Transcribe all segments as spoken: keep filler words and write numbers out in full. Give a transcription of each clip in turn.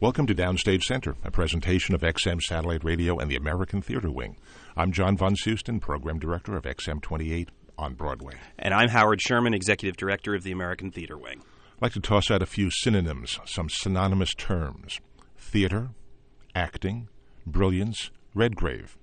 Welcome to Downstage Center, a presentation of X M Satellite Radio and the American Theater Wing. I'm John von Seusten, Program Director of X M twenty-eight on Broadway. And I'm Howard Sherman, Executive Director of the American Theater Wing. I'd like to toss out a few synonyms, some synonymous terms. Theater, acting, brilliance, Redgrave.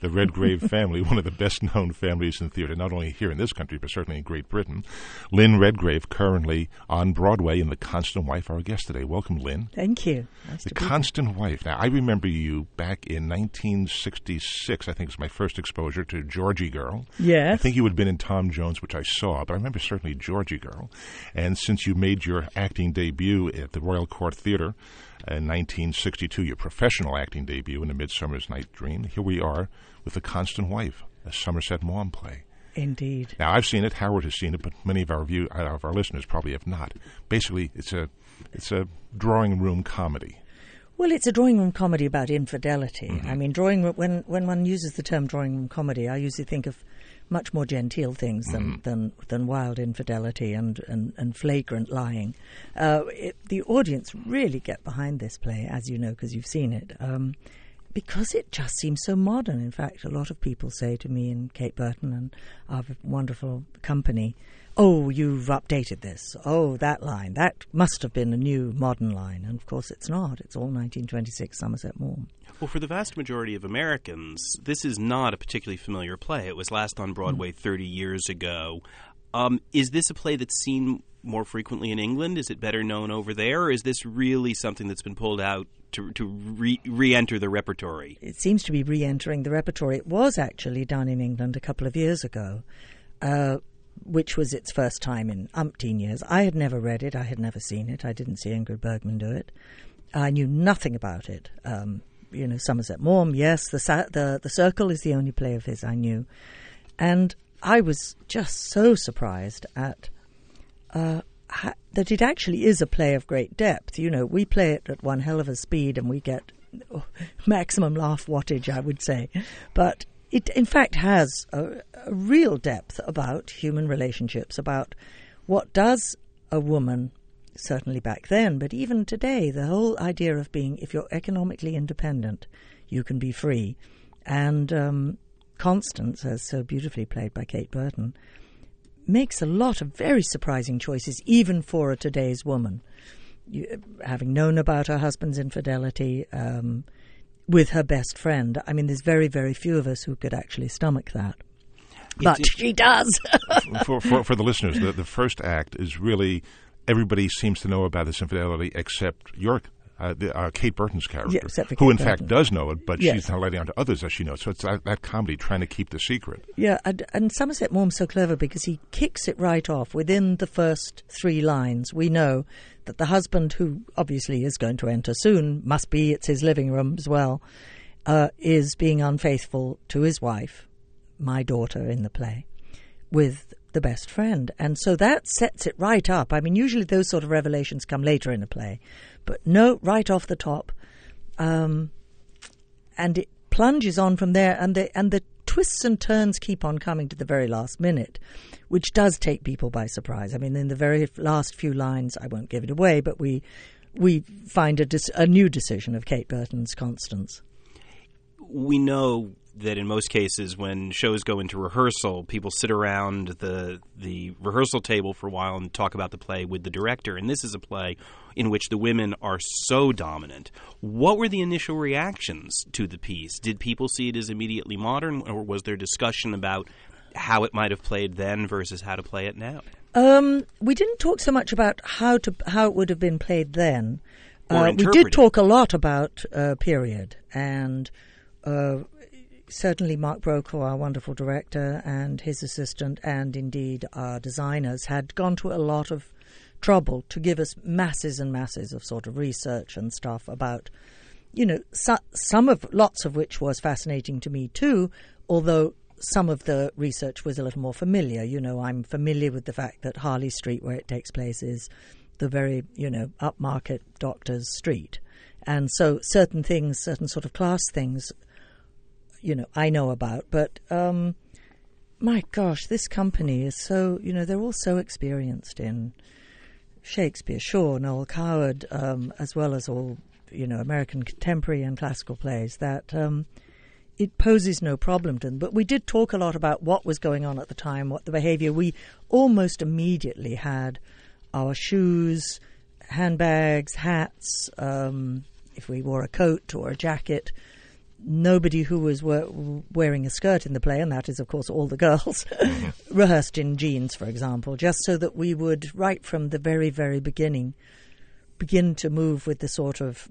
The Redgrave family, one of the best-known families in theater, not only here in this country, but certainly in Great Britain. Lynn Redgrave, currently on Broadway in The Constant Wife, our guest today. Welcome, Lynn. Thank you. Nice the Constant here. Wife. Now, I remember you back in nineteen sixty-six, I think it was my first exposure to Georgie Girl. Yes. I think you had been in Tom Jones, which I saw, but I remember certainly Georgie Girl. And since you made your acting debut at the Royal Court Theater, in nineteen sixty-two, your professional acting debut in A Midsummer Night's Dream. Here we are with The Constant Wife, a Somerset Maugham play. Indeed. Now, I've seen it. Howard has seen it, but many of our view uh, of our listeners probably have not. Basically, it's a it's a drawing room comedy. Well, it's a drawing room comedy about infidelity. Mm-hmm. I mean, drawing room, when when one uses the term drawing room comedy, I usually think of much more genteel things than mm. than, than wild infidelity and, and, and flagrant lying. Uh, it, the audience really get behind this play, as you know, because you've seen it, um, because it just seems so modern. In fact, a lot of people say to me and Kate Burton and our wonderful company, oh, you've updated this. Oh, that line. That must have been a new modern line. And, of course, it's not. It's all nineteen twenty-six Somerset Maugham. Well, for the vast majority of Americans, this is not a particularly familiar play. It was last on Broadway mm-hmm. thirty years ago. Um, is this a play that's seen more frequently in England? Is it better known over there? Or is this really something that's been pulled out to, to re- re-enter the repertory? It seems to be re-entering the repertory. It was actually done in England a couple of years ago, uh, which was its first time in umpteen years. I had never read it. I had never seen it. I didn't see Ingrid Bergman do it. I knew nothing about it. Um, you know, Somerset Maugham, yes. The, the the Circle is the only play of his I knew. And I was just so surprised at uh, ha- that it actually is a play of great depth. You know, we play it at one hell of a speed and we get oh, maximum laugh wattage, I would say. But it, in fact, has a, a real depth about human relationships, about what does a woman, certainly back then, but even today, the whole idea of being, if you're economically independent, you can be free. And um, Constance, as so beautifully played by Kate Burton, makes a lot of very surprising choices, even for a today's woman. You, having known about her husband's infidelity, um, with her best friend. I mean, there's very, very few of us who could actually stomach that. But it's, it's, she does. for, for for the listeners, the, the first act is really everybody seems to know about this infidelity except York. Uh, the, uh, Kate Burton's character, yeah, Kate who in Burton. fact does know it, but yes. she's not letting on to others that she knows. So it's that, that comedy trying to keep the secret. Yeah, and, and Somerset Maugham's so clever because he kicks it right off. Within the first three lines, we know that the husband, who obviously is going to enter soon, must be, it's his living room as well, uh, is being unfaithful to his wife, my daughter in the play, with the best friend. And so that sets it right up. I mean, usually those sort of revelations come later in a play. But no, right off the top. Um, and it plunges on from there. And the, and the twists and turns keep on coming to the very last minute, which does take people by surprise. I mean, in the very last few lines, I won't give it away, but we we find a, dis- a new decision of Kate Burton's Constance. We know that in most cases when shows go into rehearsal, people sit around the the rehearsal table for a while and talk about the play with the director. And this is a play in which the women are so dominant. What were the initial reactions to the piece? Did people see it as immediately modern, or was there discussion about how it might have played then versus how to play it now? Um, we didn't talk so much about how to how it would have been played then. Uh, we did talk a lot about uh, period and... Uh, Certainly Mark Brokaw, our wonderful director, and his assistant, and indeed our designers, had gone to a lot of trouble to give us masses and masses of sort of research and stuff about, you know, so, some of, lots of which was fascinating to me too, although some of the research was a little more familiar. You know, I'm familiar with the fact that Harley Street, where it takes place, is the very, you know, upmarket doctor's street. And so certain things, certain sort of class things, you know, I know about, but um, my gosh, this company is so, you know, they're all so experienced in Shakespeare, Shaw, Noel Coward, um, as well as all, you know, American contemporary and classical plays, that um, it poses no problem to them. But we did talk a lot about what was going on at the time, what the behavior. We almost immediately had our shoes, handbags, hats, um, if we wore a coat or a jacket. Nobody who was we- wearing a skirt in the play, and that is, of course, all the girls, rehearsed in jeans, for example, just so that we would, right from the very, very beginning, begin to move with the sort of,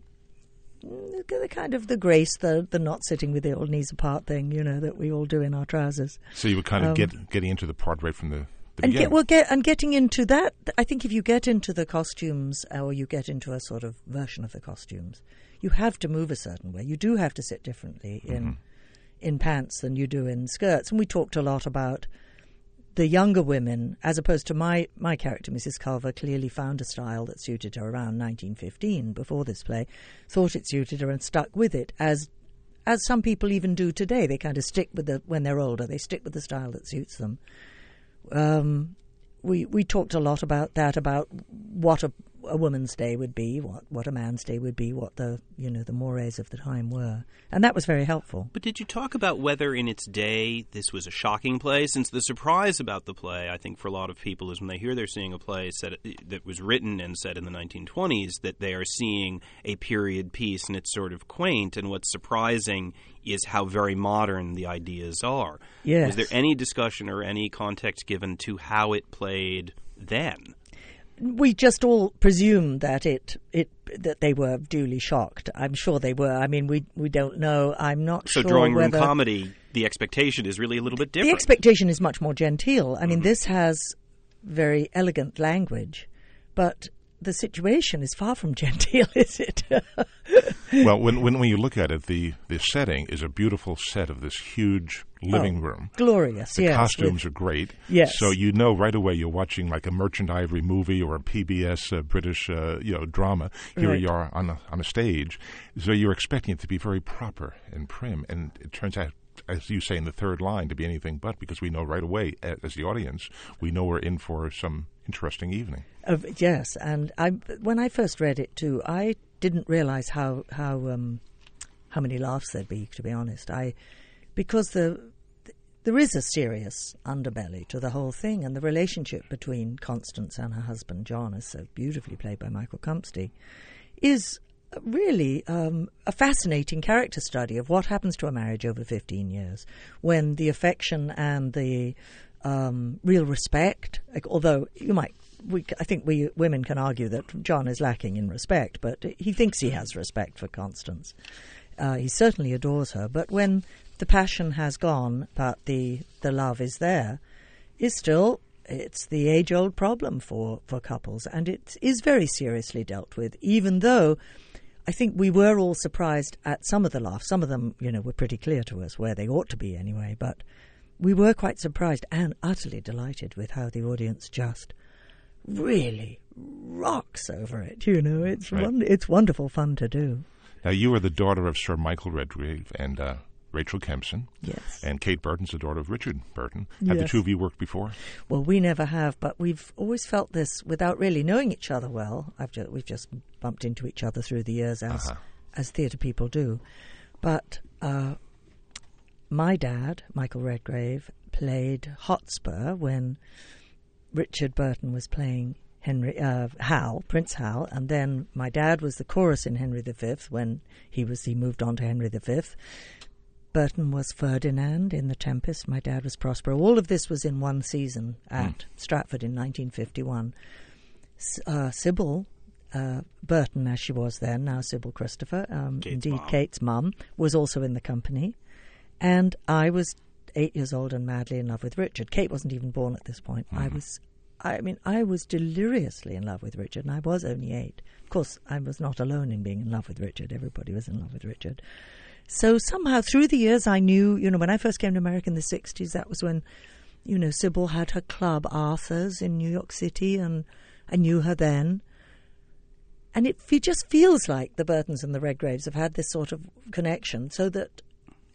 the kind of the grace, the, the not sitting with the old knees apart thing, you know, that we all do in our trousers. So you were kind of um, get, getting into the part right from the... And get, well, get, and getting into that, I think if you get into the costumes or you get into a sort of version of the costumes, you have to move a certain way. You do have to sit differently in mm-hmm. in pants than you do in skirts. And we talked a lot about the younger women, as opposed to my, my character, Missus Culver, clearly found a style that suited her around nineteen fifteen, before this play, thought it suited her and stuck with it, as as some people even do today. They kind of stick with the, when they're older, they stick with the style that suits them. Um, we we talked a lot about that, about what a, a woman's day would be, what, what a man's day would be, what the, you know, the mores of the time were. And that was very helpful. But did you talk about whether in its day this was a shocking play? Since the surprise about the play, I think, for a lot of people is when they hear they're seeing a play set, that was written and set in the nineteen twenties, that they are seeing a period piece and it's sort of quaint. And what's surprising is how very modern the ideas are. Yes. Was there any discussion or any context given to how it played then? We just all presumed that it it that they were duly shocked. I'm sure they were. I mean, we we don't know. I'm not so sure. So drawing room comedy, the expectation is really a little bit different. The expectation is much more genteel. I mean, mm-hmm. this has very elegant language, but the situation is far from genteel, is it? Well, when, when when you look at it, the, the setting is a beautiful set of this huge living oh, room. Glorious, the yes. The costumes yes. are great. Yes. So you know right away you're watching like a Merchant Ivory movie or a P B S uh, British uh, you know, drama. Here right. you are on a, on a stage. So you're expecting it to be very proper and prim. And it turns out, as you say in the third line, to be anything but, because we know right away, as the audience, we know we're in for some interesting evening. Uh, yes, and I, when I first read it too, I didn't realize how how um, how many laughs there'd be. To be honest, I because the there is a serious underbelly to the whole thing, and the relationship between Constance and her husband John, as so beautifully played by Michael Compsty, is really um, a fascinating character study of what happens to a marriage over fifteen years, when the affection and the um, real respect, like, although you might, we, I think we women can argue that John is lacking in respect, but he thinks he has respect for Constance. Uh, he certainly adores her, but when the passion has gone, but the, the love is there, is still... It's the age-old problem for, for couples, and it is very seriously dealt with, even though I think we were all surprised at some of the laughs. Some of them, you know, were pretty clear to us where they ought to be anyway, but we were quite surprised and utterly delighted with how the audience just really rocks over it. You know, it's right. one, it's wonderful fun to do. Now, you are the daughter of Sir Michael Redgrave and... Uh Rachel Kempson. Yes. And Kate Burton's the daughter of Richard Burton. Have yes. the two of you worked before? Well, we never have, but we've always felt this without really knowing each other well. I've just, we've just bumped into each other through the years, as uh-huh. as theatre people do. But uh, my dad, Michael Redgrave, played Hotspur when Richard Burton was playing Henry uh, Hal, Prince Hal, and then my dad was the chorus in Henry the Fifth when he was he moved on to Henry the Fifth. Burton was Ferdinand in The Tempest. My dad was Prospero. All of this was in one season at mm. Stratford in nineteen fifty-one. S- uh, Sybil uh, Burton, as she was then, now Sybil Christopher, um, Kate's indeed mom. Kate's mum, was also in the company. And I was eight years old and madly in love with Richard. Kate wasn't even born at this point. Mm. I was, I mean, I was deliriously in love with Richard, and I was only eight. Of course, I was not alone in being in love with Richard. Everybody was in love with Richard. So somehow through the years I knew, you know, when I first came to America in the sixties, that was when, you know, Sybil had her club, Arthur's, in New York City, and I knew her then. And it, it just feels like the Burtons and the Redgraves have had this sort of connection, so that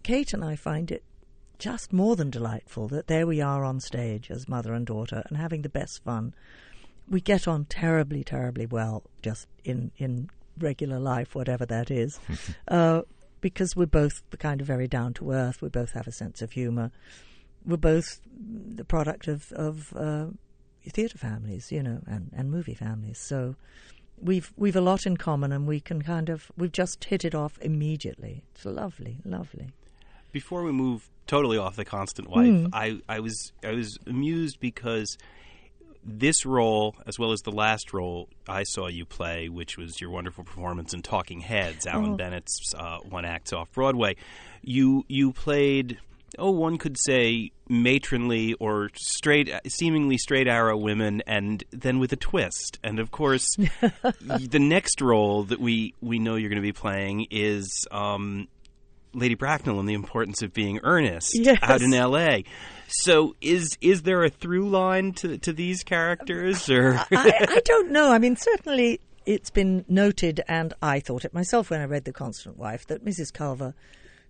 Kate and I find it just more than delightful that there we are on stage as mother and daughter and having the best fun. We get on terribly, terribly well just in, in regular life, whatever that is, uh, because we're both the kind of very down-to-earth. We both have a sense of humor. We're both the product of, of uh, theater families, you know, and, and movie families. So we've we've a lot in common, and we can kind of, we've just hit it off immediately. It's lovely, lovely. Before we move totally off The Constant Wife, mm. I, I was I was amused because this role, as well as the last role I saw you play, which was your wonderful performance in Talking Heads, Alan oh. Bennett's uh, one-act off-Broadway, you you played, oh, one could say matronly or straight, seemingly straight arrow women, and then with a twist. And, of course, the next role that we, we know you're going to be playing is um, Lady Bracknell in The Importance of Being Earnest, yes. out in L A So is is there a through line to to these characters? Or I, I don't know. I mean, certainly it's been noted, and I thought it myself when I read The Constant Wife, that Missus Culver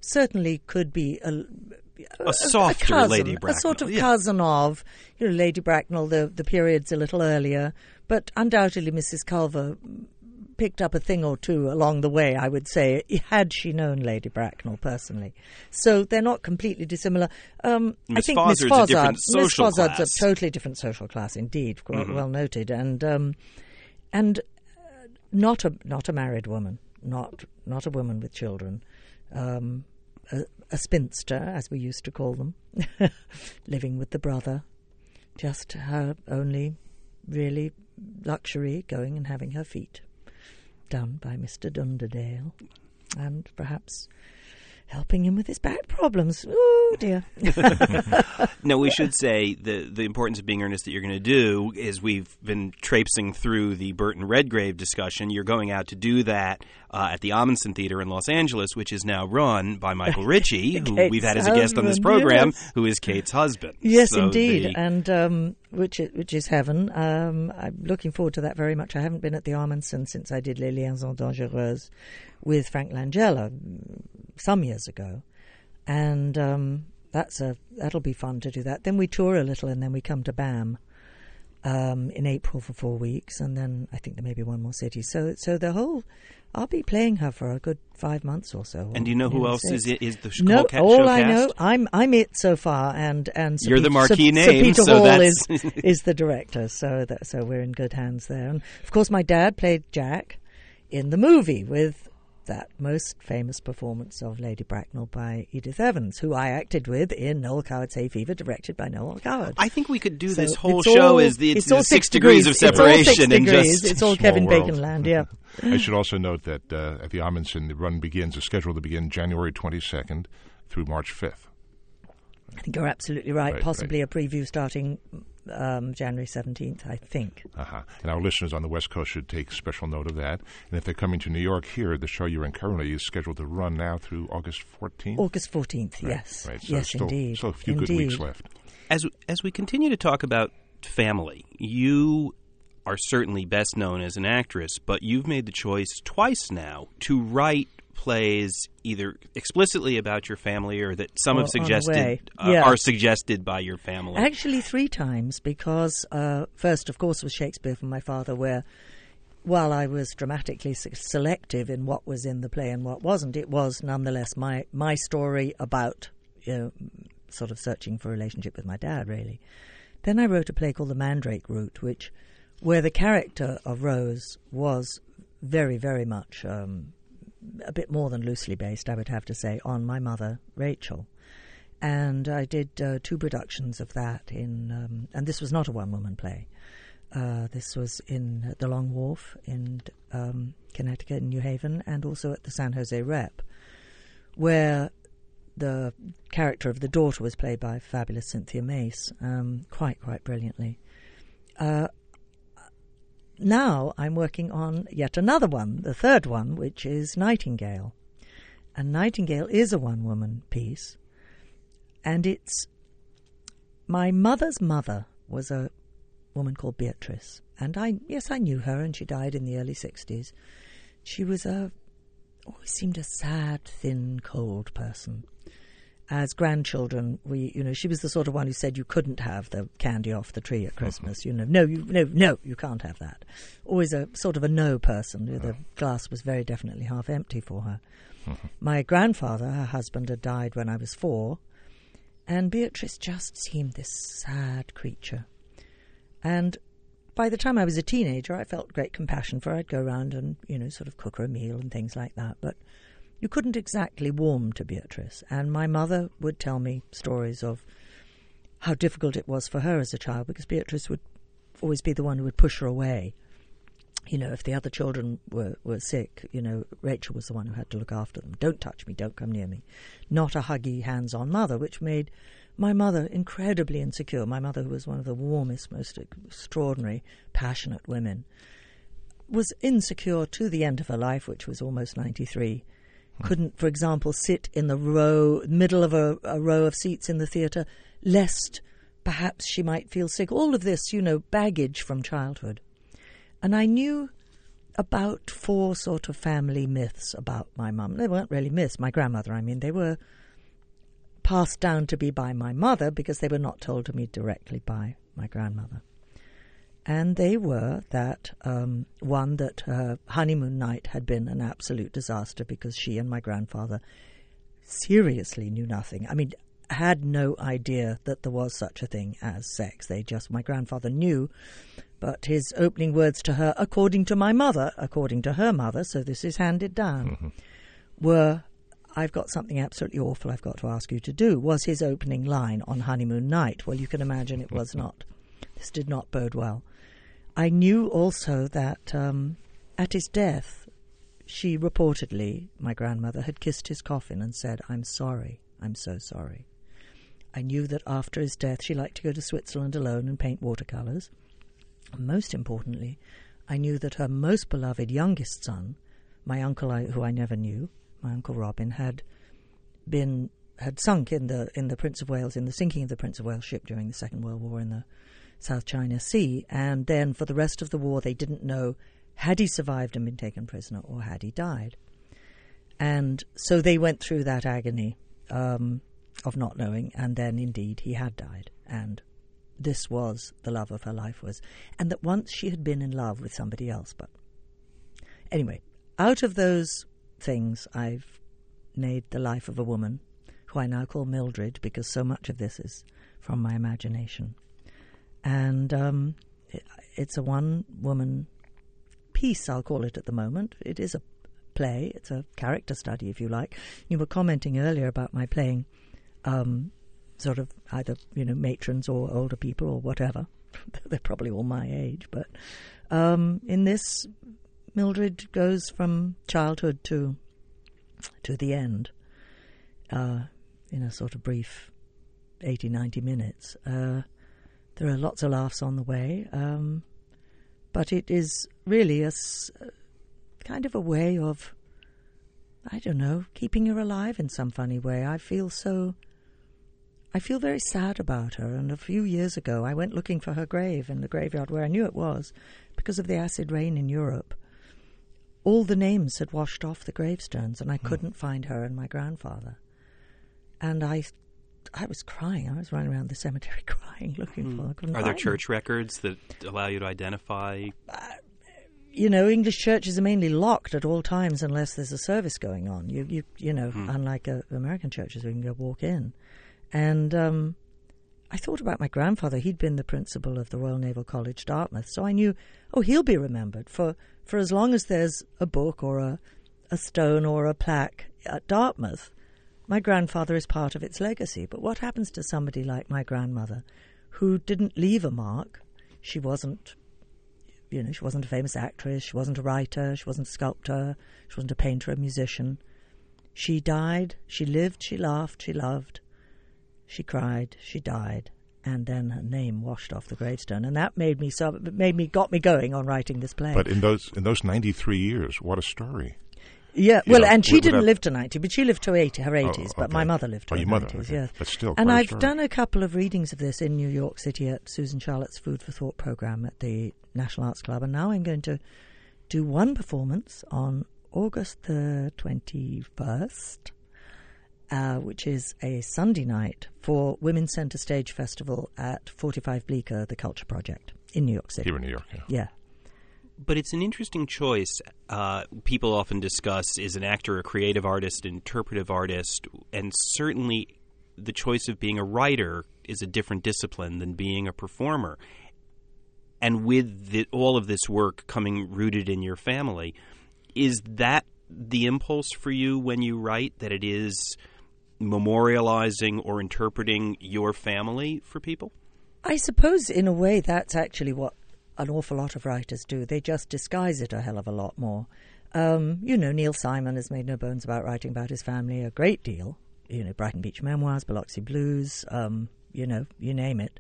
certainly could be a, a, a softer a cousin, Lady Bracknell. A sort of yeah. cousin of, you know, Lady Bracknell, the, the period's a little earlier. But undoubtedly Missus Culver picked up a thing or two along the way, I would say, had she known Lady Bracknell personally. So they're not completely dissimilar. Um, I think Miss Fozard, Miss Fozard's a totally different social class, indeed, quite mm-hmm. well noted, and um, and uh, not a not a married woman, not not a woman with children, um, a, a spinster, as we used to call them, living with the brother, just her only really luxury going and having her feet done by Mister Dunderdale, and perhaps helping him with his back problems. Oh, dear. Now, we should say the the importance of being earnest that you're going to do is, we've been traipsing through the Burton-Redgrave discussion. You're going out to do that uh, at the Ahmanson Theater in Los Angeles, which is now run by Michael Ritchie, who we've had as a guest on this program, yes. who is Kate's husband. Yes, so indeed, the... and um, which, is, which is heaven. Um, I'm looking forward to that very much. I haven't been at the Ahmanson since I did Les Liaisons Dangereuses with Frank Langella some years ago, and um, that's a that'll be fun to do that. Then we tour a little, and then we come to BAM um, in April for four weeks, and then I think there may be one more city. So, so the whole, I'll be playing her for a good five months or so. And do you know who else is it? Is the sh- no, cat all show I cast? know, I'm I'm it so far, and and Sir you're Pe- the marquee Sir, name. Sir Peter so Hall that's is is the director, so that so we're in good hands there. And of course, my dad played Jack in the movie with that most famous performance of Lady Bracknell by Edith Evans, who I acted with in Noel Coward's Hay Fever, directed by Noel Coward. I think we could do so this whole show all, as the it's, it's all six degrees, degrees of separation. It's all, and just it's all Kevin Baconland, yeah. I should also note that uh, at the Ahmanson, the run begins, is scheduled to begin January twenty-second through March fifth. I think you're absolutely right. right Possibly right. a preview starting um, January seventeenth, I think. Uh-huh. And our listeners on the West Coast should take special note of that. And if they're coming to New York here, the show you're in currently is scheduled to run now through August fourteenth. August fourteenth, right, yes. Right. So yes, still, indeed. Still a few indeed. good weeks left. As, as we continue to talk about family, you are certainly best known as an actress, but you've made the choice twice now to write plays either explicitly about your family or that some or have suggested uh, yeah. are suggested by your family. Actually, three times, because uh, first, of course, was Shakespeare from my father, where while I was dramatically selective in what was in the play and what wasn't, it was nonetheless my, my story about, you know, sort of searching for a relationship with my dad, really. Then I wrote a play called The Mandrake Root, which where the character of Rose was very, very much... Um, a bit more than loosely based, I would have to say, on my mother, Rachel. And I did uh, two productions of that in, um, and this was not a one-woman play. Uh, this was in the Long Wharf in um, Connecticut, in New Haven, and also at the San Jose Rep, where the character of the daughter was played by fabulous Cynthia Mace, um, quite, quite brilliantly. Uh, Now I'm working on yet another one, the third one, which is Nightingale. And Nightingale is a one-woman piece. And it's... My mother's mother was a woman called Beatrice. And I, yes, I knew her, and she died in the early sixties. She was a... always seemed a sad, thin, cold person. as grandchildren, we, you know, she was the sort of one who said you couldn't have the candy off the tree at Christmas. Mm-hmm. You know, no, you, no, no, you can't have that. Always a sort of a no person. You know, oh. The glass was very definitely half empty for her. Mm-hmm. My grandfather, her husband, had died when I was four, and Beatrice just seemed this sad creature. And by the time I was a teenager, I felt great compassion for her. I'd go round and, you know, sort of cook her a meal and things like that. But you couldn't exactly warm to Beatrice. And my mother would tell me stories of how difficult it was for her as a child, because Beatrice would always be the one who would push her away. You know, if the other children were, were sick, you know, Rachel was the one who had to look after them. Don't touch me, don't come near me. Not a huggy, hands-on mother, which made my mother incredibly insecure. My mother, who was one of the warmest, most extraordinary, passionate women, was insecure to the end of her life, which was almost ninety-three. Couldn't, for example, sit in the row, middle of a, a row of seats in the theatre, lest perhaps she might feel sick. All of this, you know, baggage from childhood. And I knew about four sort of family myths about my mum. They weren't really myths, my grandmother, I mean. They were passed down to me by my mother because they were not told to me directly by my grandmother. And they were that, um, one, that her honeymoon night had been an absolute disaster because she and my grandfather seriously knew nothing. I mean, had no idea that there was such a thing as sex. They just, my grandfather knew, but his opening words to her, according to my mother, according to her mother, so this is handed down, mm-hmm. were, I've got something absolutely awful I've got to ask you to do, was his opening line on honeymoon night. Well, you can imagine it was not. This did not bode well. I knew also that um, at his death, she reportedly, my grandmother, had kissed his coffin and said, "I'm sorry, I'm so sorry." I knew that after his death, she liked to go to Switzerland alone and paint watercolours. Most importantly, I knew that her most beloved youngest son, my uncle, I, who I never knew, my Uncle Robin, had been had sunk in the in the Prince of Wales, in the sinking of the Prince of Wales ship during the Second World War in the South China Sea, and then for the rest of the war they didn't know had he survived and been taken prisoner or had he died. And so they went through that agony um, of not knowing, and then indeed he had died, and this was the love of her life was, and that once she had been in love with somebody else. But anyway, out of those things I've made the life of a woman, who I now call Mildred, because so much of this is from my imagination. And um, it, it's a one-woman piece, I'll call it at the moment. It is a play. It's a character study, if you like. You were commenting earlier about my playing um, sort of either, you know, matrons or older people or whatever. They're probably all my age. But um, in this, Mildred goes from childhood to to the end uh, in a sort of brief eighty, ninety minutes. Uh There are lots of laughs on the way, um, but it is really a s- kind of a way of, I don't know, keeping her alive in some funny way. I feel so, I feel very sad about her, and a few years ago I went looking for her grave in the graveyard where I knew it was, because of the acid rain in Europe. All the names had washed off the gravestones, and I hmm. couldn't find her and my grandfather. And I... I was crying. I was running around the cemetery crying, looking mm. for her. Are there church records that allow you to identify? Uh, you know, English churches are mainly locked at all times unless there's a service going on. You, you, you know, mm. unlike uh, American churches, we can go walk in. And um, I thought about my grandfather. He'd been the principal of the Royal Naval College, Dartmouth, so I knew, oh, he'll be remembered for, for as long as there's a book or a, a stone or a plaque at Dartmouth. My grandfather is part of its legacy, but what happens to somebody like my grandmother, who didn't leave a mark? She wasn't, you know, she wasn't a famous actress, she wasn't a writer, she wasn't a sculptor, she wasn't a painter, a musician. She died, she lived, she laughed, she loved, she cried, she died, and then her name washed off the gravestone, and that made me so made me got me going on writing this play. But in those in those ninety-three years, what a story. Yeah, you well, know, and she didn't that... live to ninety, but she lived to eighty, her eighties, oh, okay. But my mother lived to oh, her your mother, nineties, okay. Yes. But still, and I've story. done a couple of readings of this in New York City at Susan Charlotte's Food for Thought program at the National Arts Club, and now I'm going to do one performance on August the twenty-first uh, which is a Sunday night for Women's Centre Stage Festival at forty-five Bleecker, the Culture Project in New York City. Here in New York, yeah. Yeah. But it's an interesting choice. Uh, people often discuss, is an actor a creative artist, an interpretive artist? And certainly the choice of being a writer is a different discipline than being a performer. And with the, all of this work coming rooted in your family, is that the impulse for you when you write, that it is memorializing or interpreting your family for people? I suppose in a way that's actually what an awful lot of writers do. They just disguise it a hell of a lot more. Um, you know, Neil Simon has made no bones about writing about his family a great deal. You know, Brighton Beach Memoirs, Biloxi Blues, um, you know, you name it.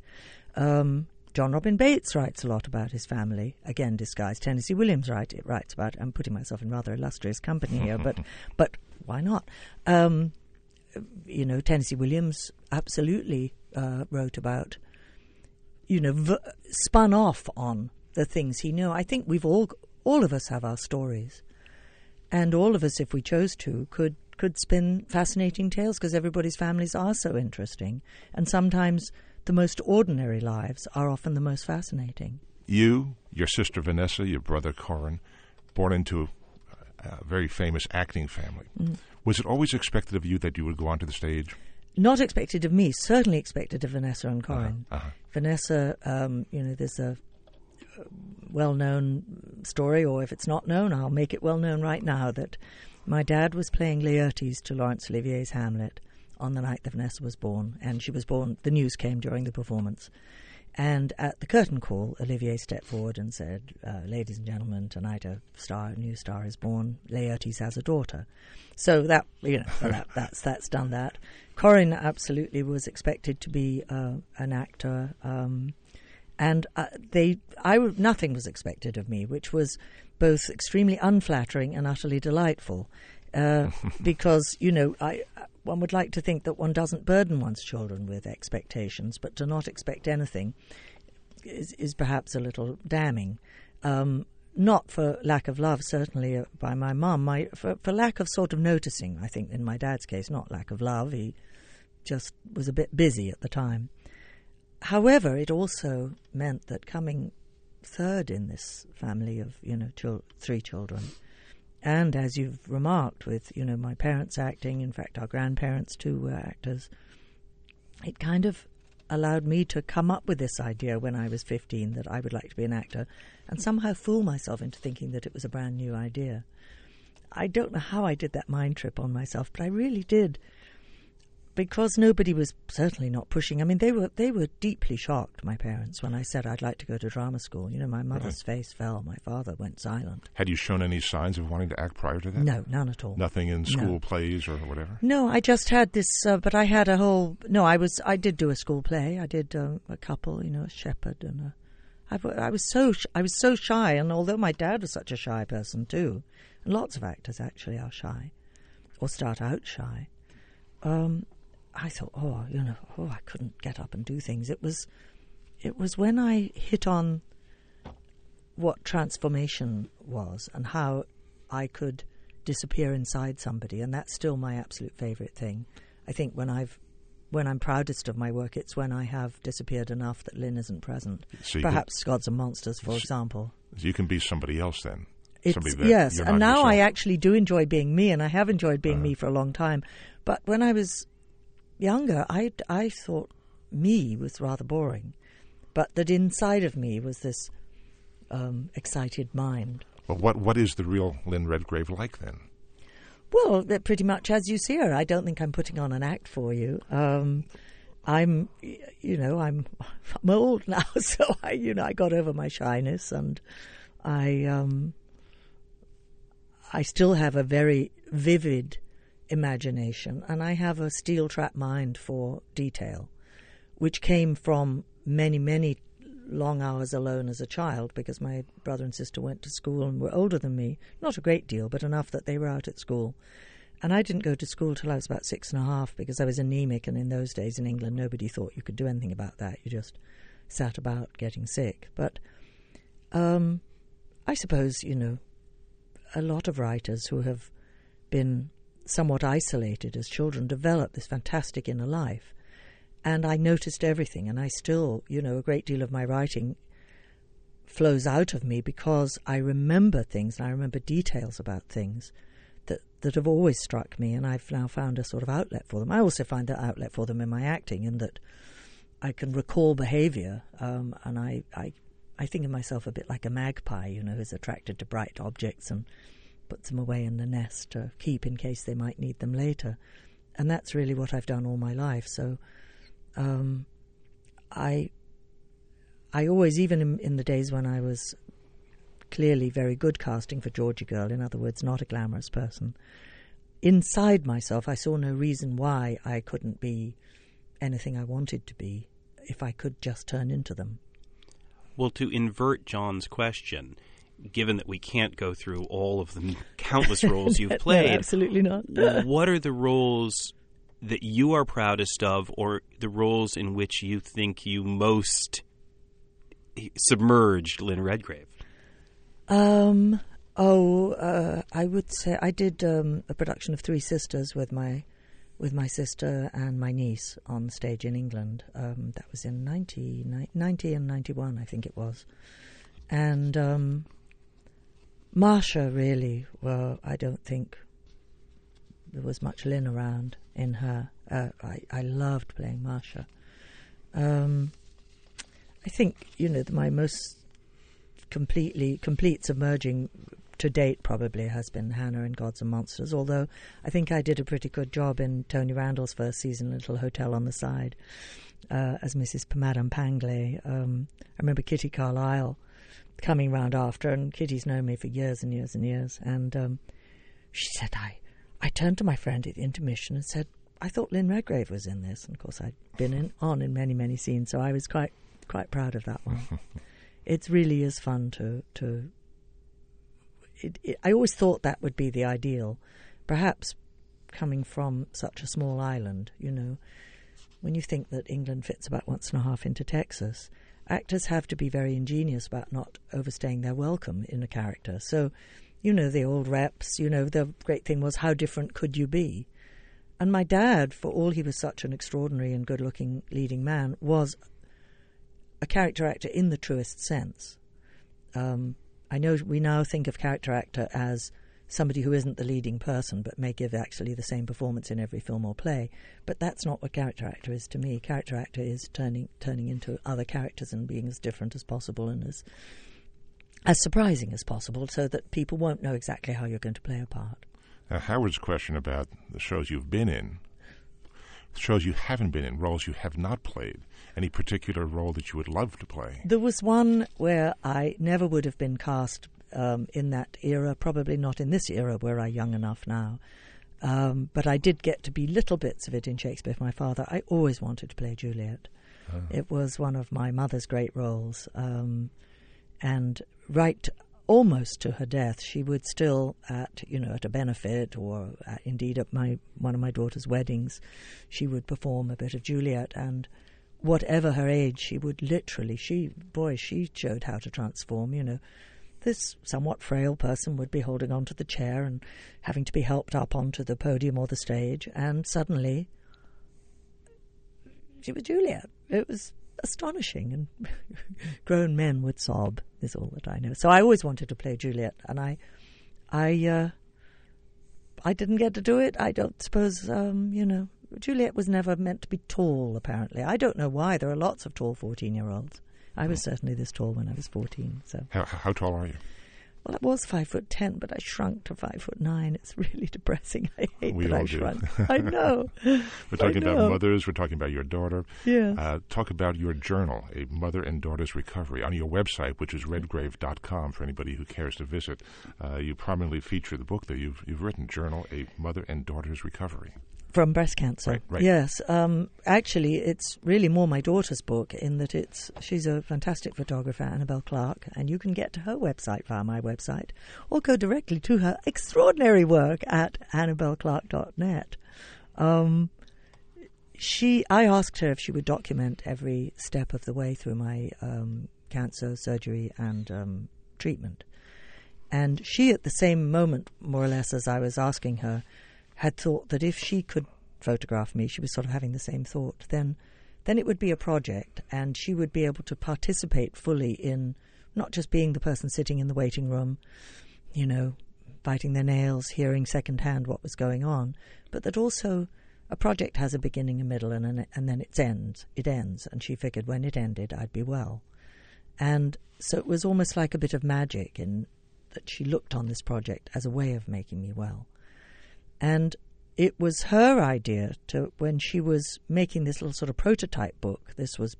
Um, John Robin Bates writes a lot about his family, again disguised. Tennessee Williams write, it writes about, I'm putting myself in rather illustrious company here, but but why not? Um, you know, Tennessee Williams absolutely uh, wrote about, you know, v- spun off on the things he knew. I think we've all, all of us have our stories. And all of us, if we chose to, could, could spin fascinating tales, because everybody's families are so interesting. And sometimes the most ordinary lives are often the most fascinating. You, your sister Vanessa, your brother Corin, born into a very famous acting family. Mm. Was it always expected of you that you would go onto the stage? Not expected of me, certainly expected of Vanessa and Corin. Uh-huh. Uh-huh. Vanessa, um, you know, there's a well-known story, or if it's not known, I'll make it well-known right now, that my dad was playing Laertes to Laurence Olivier's Hamlet on the night that Vanessa was born, and she was born, the news came during the performance. And at the curtain call, Olivier stepped forward and said, uh, ladies and gentlemen, tonight a star, a new star is born. Laertes has a daughter. So that, you know, that, that's that's done that. Corin absolutely was expected to be uh, an actor. Um, and uh, they, I, nothing was expected of me, which was both extremely unflattering and utterly delightful. Uh, because, you know, I... one would like to think that one doesn't burden one's children with expectations, but to not expect anything is, is perhaps a little damning. Um, not for lack of love, certainly, uh, by my mum, my, for, for lack of sort of noticing, I think, in my dad's case, not lack of love. He just was a bit busy at the time. However, it also meant that coming third in this family of, you know, chil- three children... and as you've remarked, with, you know, my parents acting, in fact, our grandparents too were actors, it kind of allowed me to come up with this idea when I was fifteen that I would like to be an actor, and somehow fool myself into thinking that it was a brand new idea. I don't know how I did that mind trip on myself, but I really did, because nobody was certainly not pushing. I mean, they were they were deeply shocked, my parents, when I said I'd like to go to drama school. You know, my mother's right. face fell. My father went silent. Had you shown any signs of wanting to act prior to that? No, none at all. Nothing in school no. plays or whatever? No, I just had this, uh, but I had a whole, no, I was, I did do a school play. I did um, a couple, you know, a shepherd and a, I, I was so, sh- I was so shy, and although my dad was such a shy person too, and lots of actors actually are shy, or start out shy, um, I thought, oh, you know, oh, I couldn't get up and do things. It was, it was when I hit on what transformation was and how I could disappear inside somebody, and that's still my absolute favourite thing. I think when I've, when I'm proudest of my work, it's when I have disappeared enough that Lynn isn't present. So perhaps can, Gods and Monsters, for so example. You can be somebody else then. It's, yes, and now yourself. I actually do enjoy being me, and I have enjoyed being uh-huh. me for a long time. But when I was younger, I, I thought me was rather boring, but that inside of me was this um, excited mind. Well, what what is the real Lynn Redgrave like then? Well, that pretty much as you see her. I don't think I'm putting on an act for you. Um, I'm, you know, I'm, I'm old now, so I, you know, I got over my shyness, and I, um, I still have a very vivid imagination, and I have a steel trap mind for detail, which came from many many long hours alone as a child, because my brother and sister went to school and were older than me, not a great deal, but enough that they were out at school, and I didn't go to school till I was about six and a half because I was anemic, and in those days in England nobody thought you could do anything about that. You just sat about getting sick. But um, I suppose, you know, a lot of writers who have been somewhat isolated as children, develop this fantastic inner life. And I noticed everything, and I still, you know, a great deal of my writing flows out of me because I remember things, and I remember details about things that, that have always struck me, and I've now found a sort of outlet for them. I also find an outlet for them in my acting, in that I can recall behaviour, um, and I, I, I think of myself a bit like a magpie, you know, who's attracted to bright objects and puts them away in the nest to keep in case they might need them later. And that's really what I've done all my life, so... Um, I, I always, even in, in the days when I was clearly very good casting for Georgie Girl, in other words, not a glamorous person, inside myself I saw no reason why I couldn't be anything I wanted to be if I could just turn into them. Well, to invert John's question, given that we can't go through all of the countless roles you've played... No, absolutely not. What are the roles... that you are proudest of, or the roles in which you think you most submerged Lynn Redgrave? Um, oh, uh, I would say I did um, a production of Three Sisters with my with my sister and my niece on stage in England. Um, that was in ninety and ninety-one, I think it was. And um, Marsha, really, well, I don't think... there was much Lynn around in her. Uh, I, I loved playing Marsha. Um, I think, you know, my most completely complete submerging to date probably has been Hannah in Gods and Monsters, although I think I did a pretty good job in Tony Randall's first season, Little Hotel on the Side, uh, as Missus Madame Pangley. Um, I remember Kitty Carlisle coming round after, and Kitty's known me for years and years and years, and um, she said, I... I turned to my friend at the intermission and said, I thought Lynn Redgrave was in this. And, of course, I'd been in, on in many, many scenes, so I was quite quite proud of that one. It really is fun to... to it, it, I always thought that would be the ideal, perhaps coming from such a small island, you know. When you think that England fits about once and a half into Texas, actors have to be very ingenious about not overstaying their welcome in a character. So... you know, the old reps, you know, the great thing was, how different could you be? And my dad, for all he was such an extraordinary and good-looking leading man, was a character actor in the truest sense. Um, I know we now think of character actor as somebody who isn't the leading person but may give actually the same performance in every film or play, but that's not what character actor is to me. Character actor is turning turning into other characters and being as different as possible and as... as surprising as possible, so that people won't know exactly how you're going to play a part. Now, Howard's question about the shows you've been in, shows you haven't been in, roles you have not played, any particular role that you would love to play? There was one where I never would have been cast um, in that era, probably not in this era where I'm young enough now, um, but I did get to be little bits of it in Shakespeare for my father. I always wanted to play Juliet. Oh. It was one of my mother's great roles, um, and... right almost to her death, she would still at, you know, at a benefit or at, indeed at my one of my daughter's weddings, she would perform a bit of Juliet, and whatever her age, she would literally, she, boy, she showed how to transform, you know. This somewhat frail person would be holding onto the chair and having to be helped up onto the podium or the stage, and suddenly she was Juliet. It was astonishing, and grown men would sob, is all that I know. So I always wanted to play Juliet, and I I, uh, I didn't get to do it. I don't suppose, um, you know, Juliet was never meant to be tall, apparently. I don't know why. There are lots of tall fourteen-year-olds. I was oh. certainly this tall when I was fourteen. So How, how tall are you? Well, I was five foot ten, but I shrunk to five foot nine. It's really depressing. I hate we that all I do. shrunk. I know. We're talking know. about mothers. We're talking about your daughter. Yes. Uh, talk about your journal, A Mother and Daughter's Recovery, on your website, which is redgrave dot com for anybody who cares to visit. Uh, you prominently feature the book that you've you've written, Journal, A Mother and Daughter's Recovery. From breast cancer. Right, right. Yes. Um, actually, it's really more my daughter's book in that it's she's a fantastic photographer, Annabelle Clark, and you can get to her website via my website or go directly to her extraordinary work at annabelle clark dot net. Um, she, I asked her if she would document every step of the way through my um, cancer, surgery and um, treatment. And she, at the same moment, more or less, as I was asking her, had thought that if she could photograph me, she was sort of having the same thought, then then it would be a project, and she would be able to participate fully in not just being the person sitting in the waiting room, you know, biting their nails, hearing secondhand what was going on, but that also a project has a beginning, a middle, and an, and then it ends. It ends, and she figured when it ended, I'd be well. And so it was almost like a bit of magic in that she looked on this project as a way of making me well. And it was her idea to, when she was making this little sort of prototype book, this was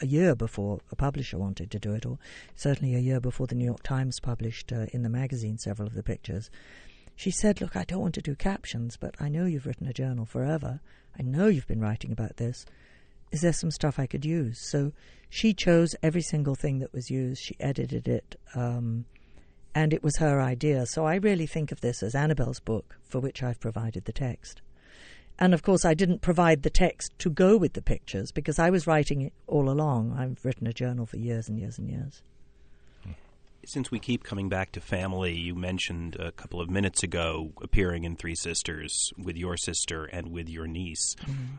a year before a publisher wanted to do it, or certainly a year before the New York Times published uh, in the magazine several of the pictures. She said, look, I don't want to do captions, but I know you've written a journal forever. I know you've been writing about this. Is there some stuff I could use? So she chose every single thing that was used. She edited it, um, and it was her idea. So I really think of this as Annabelle's book, for which I've provided the text. And, of course, I didn't provide the text to go with the pictures because I was writing it all along. I've written a journal for years and years and years. Since we keep coming back to family, you mentioned a couple of minutes ago appearing in Three Sisters with your sister and with your niece. Mm-hmm.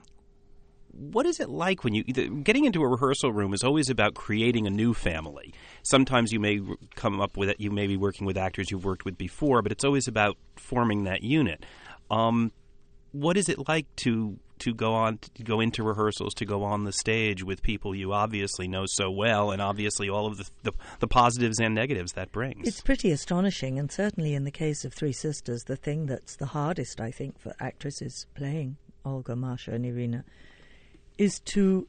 What is it like when you – getting into a rehearsal room is always about creating a new family. Sometimes you may come up with – you may be working with actors you've worked with before, but it's always about forming that unit. Um What is it like to to go on to go into rehearsals, to go on the stage with people you obviously know so well, and obviously all of the, the the positives and negatives that brings? It's pretty astonishing, and certainly in the case of Three Sisters, the thing that's the hardest, I think, for actresses playing Olga, Marsha, and Irina, is to,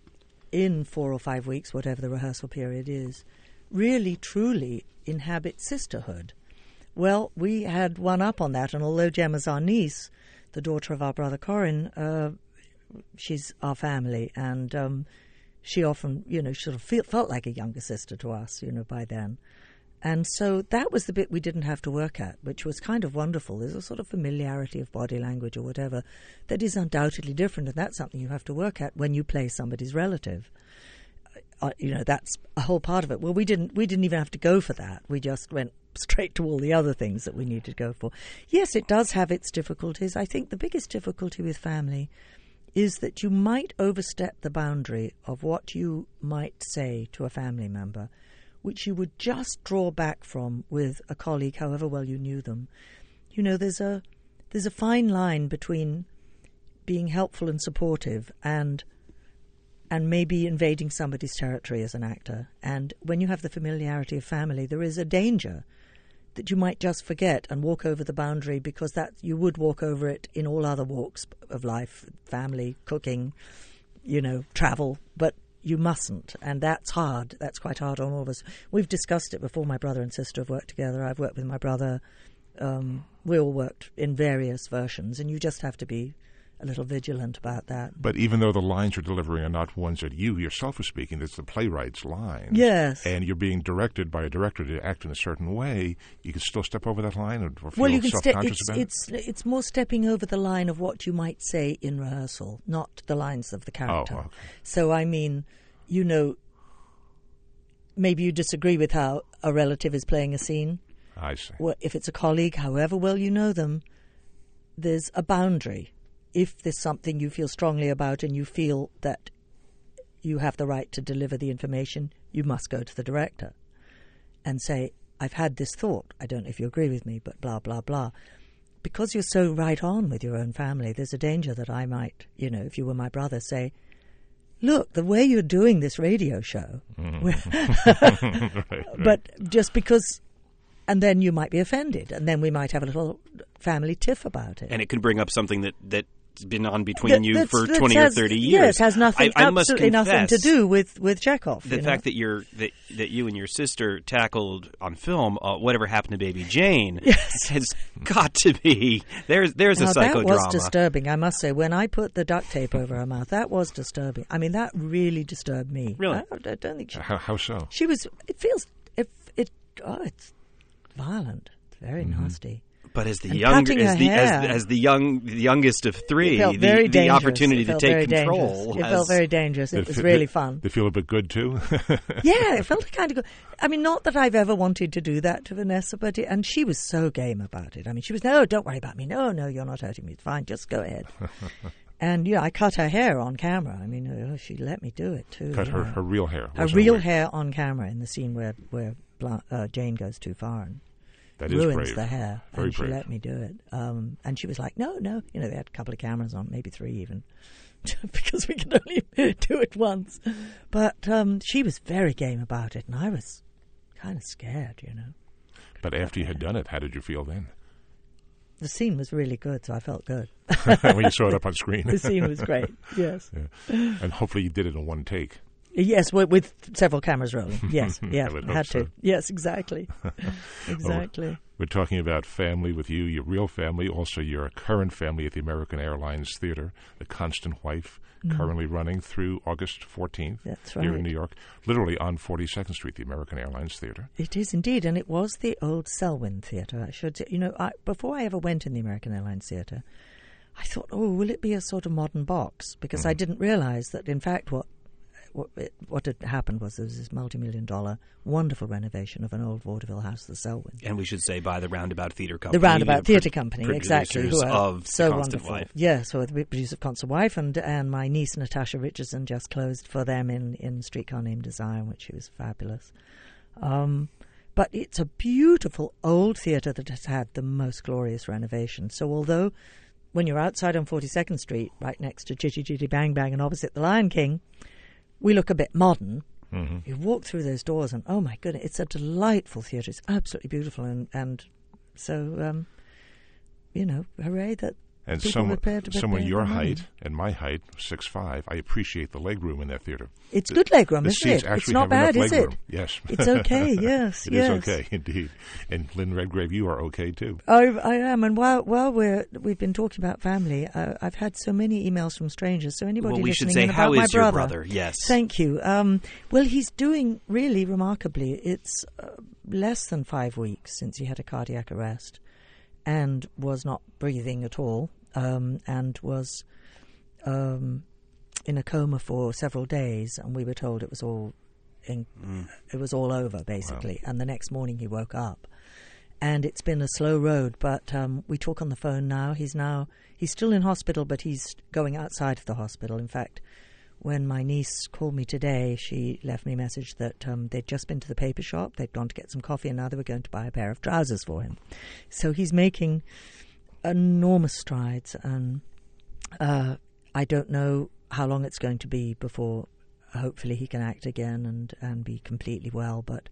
in four or five weeks, whatever the rehearsal period is, really truly inhabit sisterhood. Well, we had one up on that, and although Gemma's our niece, the daughter of our brother Corin, uh, she's our family, and um, she often, you know, sort of feel, felt like a younger sister to us, you know, by then. And so that was the bit we didn't have to work at, which was kind of wonderful. There's a sort of familiarity of body language or whatever that is undoubtedly different, and that's something you have to work at when you play somebody's relative. Uh, you know, that's a whole part of it. Well, we didn't, we didn't even have to go for that. We just went straight to all the other things that we needed to go for. Yes, it does have its difficulties. I think the biggest difficulty with family is that you might overstep the boundary of what you might say to a family member, which you would just draw back from with a colleague, however well you knew them. You know, there's a there's a fine line between being helpful and supportive and and maybe invading somebody's territory as an actor. And when you have the familiarity of family, there is a danger that you might just forget and walk over the boundary, because that you would walk over it in all other walks of life, family, cooking, you know, travel, but you mustn't. And that's hard. That's quite hard on all of us. We've discussed it before. My brother and sister have worked together. I've worked with my brother. Um, we all worked in various versions, and you just have to be a little vigilant about that. But even though the lines you're delivering are not ones that you yourself are speaking, it's the playwright's lines. Yes. And you're being directed by a director to act in a certain way, you can still step over that line or, or feel well, you can self-conscious ste- it's, about it's, it? It's more stepping over the line of what you might say in rehearsal, not the lines of the character. Oh, okay. So, I mean, you know, maybe you disagree with how a relative is playing a scene. I see. Well, if it's a colleague, however well you know them, there's a boundary. If there's something you feel strongly about and you feel that you have the right to deliver the information, you must go to the director and say, I've had this thought. I don't know if you agree with me, but blah, blah, blah. Because you're so right on with your own family, there's a danger that I might, you know, if you were my brother, say, look, the way you're doing this radio show. Mm. right, right. But just because... And then you might be offended, and then we might have a little family tiff about it. And it could bring up something that, that's been on between that, you for that twenty has, or thirty years. Yes, yeah, has nothing, I, I absolutely nothing to do with, with Chekhov. The you fact know? that you're that, that you and your sister tackled on film uh, Whatever Happened to Baby Jane yes. has got to be there's there's now, a psychodrama. That was disturbing, I must say. When I put the duct tape over her mouth, that was disturbing. I mean, that really disturbed me. Really, I, I don't think she, how, how so? She was. It feels it. it oh, it's. Violent, very mm-hmm. nasty. But as the and younger, as the, as, as the young, the youngest of three, the, the opportunity to take control. It has, felt very dangerous. It, it was f- really fun. Did it feel a bit good too? Yeah, it felt kind of good. I mean, not that I've ever wanted to do that to Vanessa, but it, and she was so game about it. I mean, she was, no, don't worry about me. No, no, you're not hurting me. It's fine. Just go ahead. And, you know, I cut her hair on camera. I mean, she let me do it too. Cut her, her real hair. Her real hair on camera in the scene where, where uh, Jane goes too far and That is ruins brave. the hair, Very and she brave. let me do it. Um, and she was like, no, no. You know, they had a couple of cameras on, maybe three even, because we could only do it once. But um, she was very game about it, and I was kind of scared, you know. But after you had done it, how did you feel then? The scene was really good, so I felt good. When you saw it up on screen. The scene was great, yes. Yeah. And hopefully you did it in one take. Yes, with, with several cameras rolling. Yes, yeah, I would hope had so. to. Yes, exactly, exactly. Well, we're talking about family with you, your real family, also your current family at the American Airlines Theater, The Constant Wife, mm. currently running through August fourteenth That's right. Here in New York, literally on forty-second Street, the American Airlines Theater. It is indeed, and it was the old Selwyn Theater. I should say, you know, I, before I ever went in the American Airlines Theater, I thought, oh, will it be a sort of modern box? Because mm. I didn't realize that, in fact, what What, it, what had happened was there was this multi-million dollar wonderful renovation of an old vaudeville house, the Selwyn. And we should say by the Roundabout Theatre Company. The Roundabout the Theatre pro- Company, exactly. Who are so wonderful. Wife. Yes, who are the producers of Constant Wife. And, and my niece, Natasha Richardson, just closed for them in, in Streetcar Named Desire, which was fabulous. Um, but it's a beautiful old theatre that has had the most glorious renovation. So although when you're outside on forty-second Street, right next to Chitty Chitty Bang Bang and opposite the Lion King, we look a bit modern. Mm-hmm. You walk through those doors and, oh, my goodness, it's a delightful theatre. It's absolutely beautiful. And, and so, um, you know, hooray that and people some, prepared to be someone your height and my height, six five, I appreciate the leg room in that theatre. It's the, good leg room, isn't it? It's not bad, is it? Room. Yes. It's okay, yes, it yes. It is okay, indeed. And Lynn Redgrave, you are okay, too. I, I am. And while, while we're, we've been talking about family, uh, I've had so many emails from strangers. So anybody well, we listening should say, in about my brother. How is your brother? Yes. Thank you. Um, well, he's doing really remarkably. It's uh, less than five weeks since he had a cardiac arrest and was not breathing at all, um, and was um, in a coma for several days, and we were told it was all in, mm. it was all over basically. Wow. And the next morning he woke up, and it's been a slow road. But um, we talk on the phone now. He's now he's still in hospital, but he's going outside of the hospital. In fact, when my niece called me today, she left me a message that um, they'd just been to the paper shop, they'd gone to get some coffee, and now they were going to buy a pair of trousers for him. So he's making enormous strides, and uh, I don't know how long it's going to be before hopefully he can act again and, and be completely well, but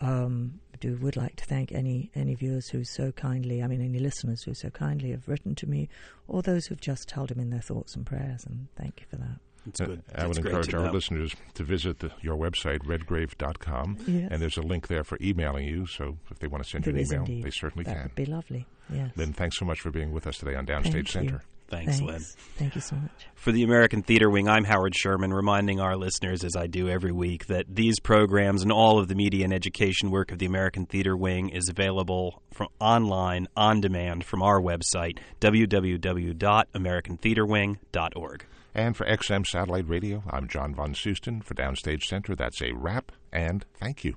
um, I do, would like to thank any, any viewers who so kindly, I mean any listeners who so kindly have written to me, or those who've just held him in their thoughts and prayers, and thank you for that. It's good. I would encourage our know. listeners to visit the, your website, redgrave dot com, yes. and there's a link there for emailing you, so if they want to send there you an email, indeed. they certainly that can. That would be lovely, yes. Lynn, thanks so much for being with us today on Downstage Thank Center. You. Thanks, Thanks, Lynn. Thank you so much. For the American Theater Wing, I'm Howard Sherman, reminding our listeners, as I do every week, that these programs and all of the media and education work of the American Theater Wing is available from online, on demand, from our website, w w w dot american theater wing dot org. And for X M Satellite Radio, I'm John von Seusten. For Downstage Center, that's a wrap, and thank you.